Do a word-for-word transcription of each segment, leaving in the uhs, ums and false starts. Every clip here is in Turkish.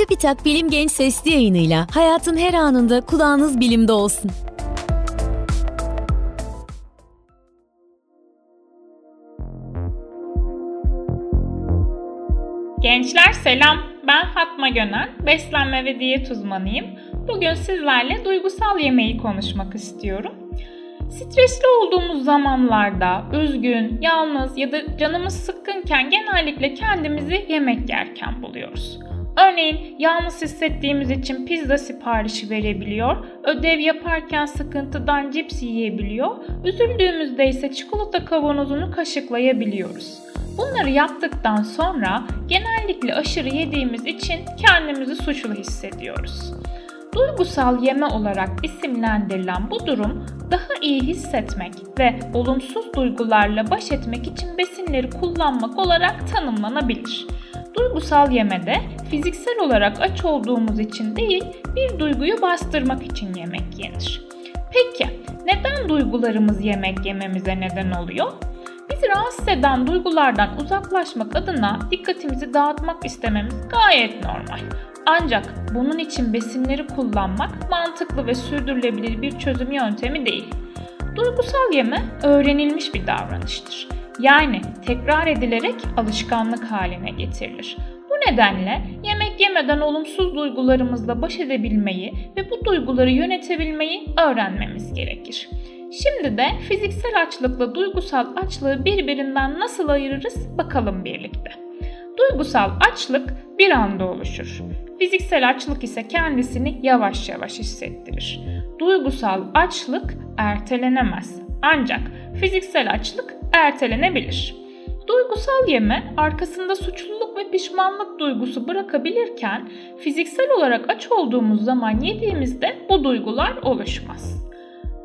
Açapitak Bilim Genç Sesli yayınıyla hayatın her anında kulağınız bilimde olsun. Gençler selam, ben Fatma Gönen, beslenme ve diyet uzmanıyım. Bugün sizlerle duygusal yemeği konuşmak istiyorum. Stresli olduğumuz zamanlarda, üzgün, yalnız ya da canımız sıkkınken genellikle kendimizi yemek yerken buluyoruz. Örneğin yalnız hissettiğimiz için pizza siparişi verebiliyor, ödev yaparken sıkıntıdan cips yiyebiliyor, üzüldüğümüzde ise çikolata kavanozunu kaşıklayabiliyoruz. Bunları yaptıktan sonra genellikle aşırı yediğimiz için kendimizi suçlu hissediyoruz. Duygusal yeme olarak isimlendirilen bu durum, daha iyi hissetmek ve olumsuz duygularla baş etmek için besinleri kullanmak olarak tanımlanabilir. Duygusal yemede fiziksel olarak aç olduğumuz için değil, bir duyguyu bastırmak için yemek yenir. Peki, neden duygularımız yemek yememize neden oluyor? Bizi rahatsız eden duygulardan uzaklaşmak adına dikkatimizi dağıtmak istememiz gayet normal. Ancak bunun için besinleri kullanmak mantıklı ve sürdürülebilir bir çözüm yöntemi değil. Duygusal yeme öğrenilmiş bir davranıştır. Yani tekrar edilerek alışkanlık haline getirilir. Bu nedenle yemek yemeden olumsuz duygularımızla baş edebilmeyi ve bu duyguları yönetebilmeyi öğrenmemiz gerekir. Şimdi de fiziksel açlıkla duygusal açlığı birbirinden nasıl ayırırız bakalım birlikte. Duygusal açlık bir anda oluşur. Fiziksel açlık ise kendisini yavaş yavaş hissettirir. Duygusal açlık ertelenemez. Ancak fiziksel açlık ertelenebilir. Duygusal yeme arkasında suçluluk ve pişmanlık duygusu bırakabilirken fiziksel olarak aç olduğumuz zaman yediğimizde bu duygular oluşmaz.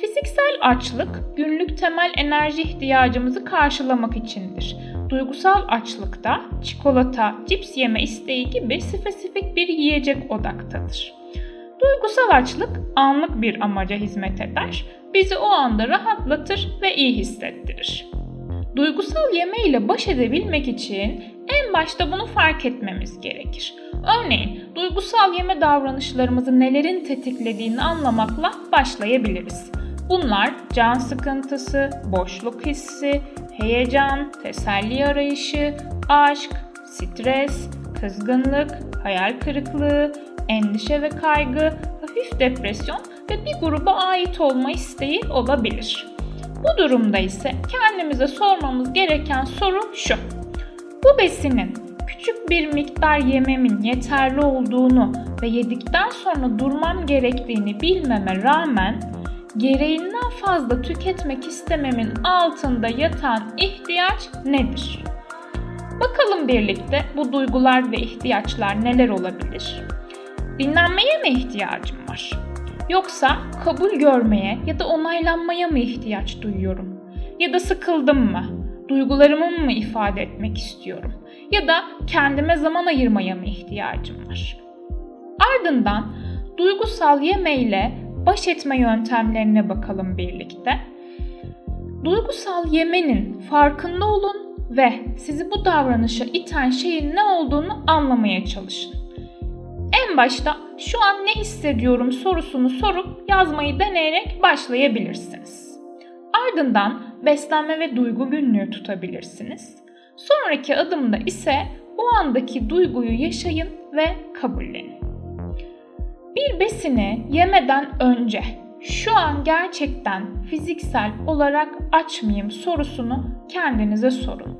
Fiziksel açlık günlük temel enerji ihtiyacımızı karşılamak içindir. Duygusal açlıkta çikolata, cips yeme isteği gibi spesifik bir yiyecek odaktadır. Duygusal açlık anlık bir amaca hizmet eder, bizi o anda rahatlatır ve iyi hissettirir. Duygusal yeme ile baş edebilmek için en başta bunu fark etmemiz gerekir. Örneğin duygusal yeme davranışlarımızı nelerin tetiklediğini anlamakla başlayabiliriz. Bunlar can sıkıntısı, boşluk hissi, heyecan, teselli arayışı, aşk, stres, kızgınlık, hayal kırıklığı, endişe ve kaygı, hafif depresyon ve bir gruba ait olma isteği olabilir. Bu durumda ise kendimize sormamız gereken soru şu: bu besinin küçük bir miktar yememin yeterli olduğunu ve yedikten sonra durmam gerektiğini bilmeme rağmen gereğinden fazla tüketmek istememin altında yatan ihtiyaç nedir? Bakalım birlikte bu duygular ve ihtiyaçlar neler olabilir? Dinlenmeye mi ihtiyacım var? Yoksa kabul görmeye ya da onaylanmaya mı ihtiyaç duyuyorum? Ya da sıkıldım mı? Duygularımı mı ifade etmek istiyorum? Ya da kendime zaman ayırmaya mı ihtiyacım var? Ardından duygusal yeme ile baş etme yöntemlerine bakalım birlikte. Duygusal yemenin farkında olun ve sizi bu davranışa iten şeyin ne olduğunu anlamaya çalışın. En başta şu an ne hissediyorum sorusunu sorup yazmayı deneyerek başlayabilirsiniz. Ardından beslenme ve duygu günlüğü tutabilirsiniz. Sonraki adımda ise o andaki duyguyu yaşayın ve kabullenin. Bir besini yemeden önce şu an gerçekten fiziksel olarak aç mıyım sorusunu kendinize sorun.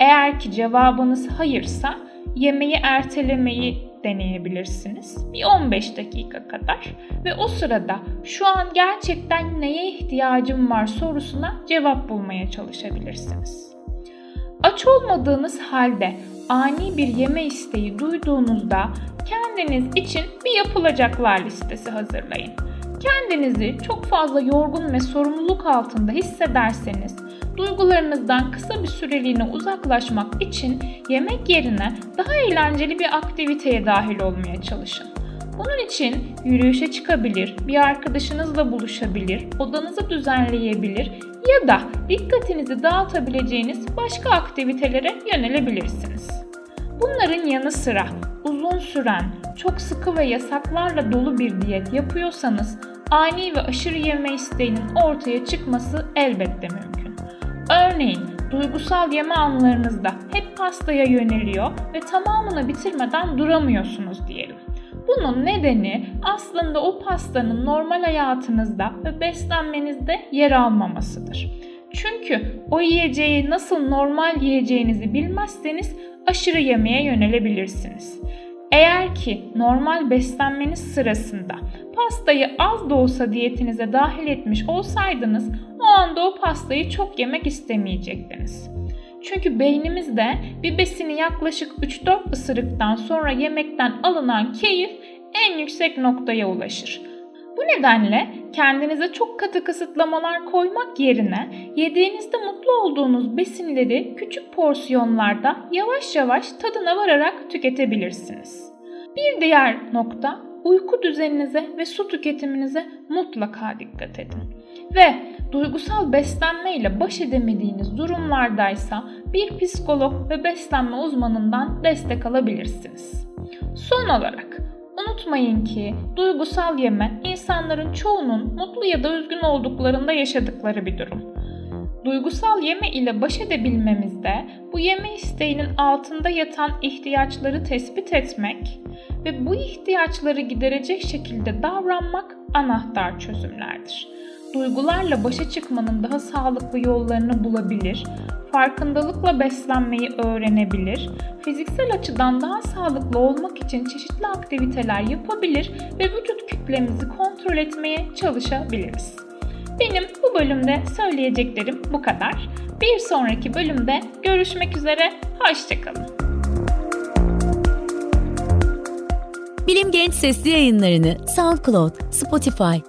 Eğer ki cevabınız hayırsa yemeği ertelemeyi deneyebilirsiniz. Bir on beş dakika kadar ve o sırada şu an gerçekten neye ihtiyacım var sorusuna cevap bulmaya çalışabilirsiniz. Aç olmadığınız halde ani bir yeme isteği duyduğunuzda kendiniz için bir yapılacaklar listesi hazırlayın. Kendinizi çok fazla yorgun ve sorumluluk altında hissederseniz duygularınızdan kısa bir süreliğine uzaklaşmak için yemek yerine daha eğlenceli bir aktiviteye dahil olmaya çalışın. Bunun için yürüyüşe çıkabilir, bir arkadaşınızla buluşabilir, odanızı düzenleyebilir ya da dikkatinizi dağıtabileceğiniz başka aktivitelere yönelebilirsiniz. Bunların bunun yanı sıra uzun süren, çok sıkı ve yasaklarla dolu bir diyet yapıyorsanız ani ve aşırı yeme isteğinin ortaya çıkması elbette mümkün. Örneğin duygusal yeme anlarınızda hep pastaya yöneliyor ve tamamını bitirmeden duramıyorsunuz diyelim. Bunun nedeni aslında o pastanın normal hayatınızda ve beslenmenizde yer almamasıdır. Çünkü o yiyeceği nasıl normal yiyeceğinizi bilmezseniz aşırı yemeye yönelebilirsiniz. Eğer ki normal beslenmeniz sırasında pastayı az da olsa diyetinize dahil etmiş olsaydınız o anda o pastayı çok yemek istemeyecektiniz. Çünkü beynimizde bir besini yaklaşık üç dört ısırıktan sonra yemekten alınan keyif en yüksek noktaya ulaşır. Bu nedenle kendinize çok katı kısıtlamalar koymak yerine yediğinizde mutlu olduğunuz besinleri küçük porsiyonlarda yavaş yavaş tadına vararak tüketebilirsiniz. Bir diğer nokta, uyku düzeninize ve su tüketiminize mutlaka dikkat edin. Ve duygusal beslenme ile baş edemediğiniz durumlardaysa bir psikolog ve beslenme uzmanından destek alabilirsiniz. Son olarak unutmayın ki duygusal yeme insanların çoğunun mutlu ya da üzgün olduklarında yaşadıkları bir durum. Duygusal yeme ile baş edebilmemizde bu yeme isteğinin altında yatan ihtiyaçları tespit etmek ve bu ihtiyaçları giderecek şekilde davranmak anahtar çözümlerdir. Duygularla başa çıkmanın daha sağlıklı yollarını bulabilir, farkındalıkla beslenmeyi öğrenebilir, fiziksel açıdan daha sağlıklı olmak için çeşitli aktiviteler yapabilir ve vücut kütlemizi kontrol etmeye çalışabiliriz. Benim bu bölümde söyleyeceklerim bu kadar. Bir sonraki bölümde görüşmek üzere, hoşçakalın. Bilim Genç Sesli yayınlarını SoundCloud, Spotify,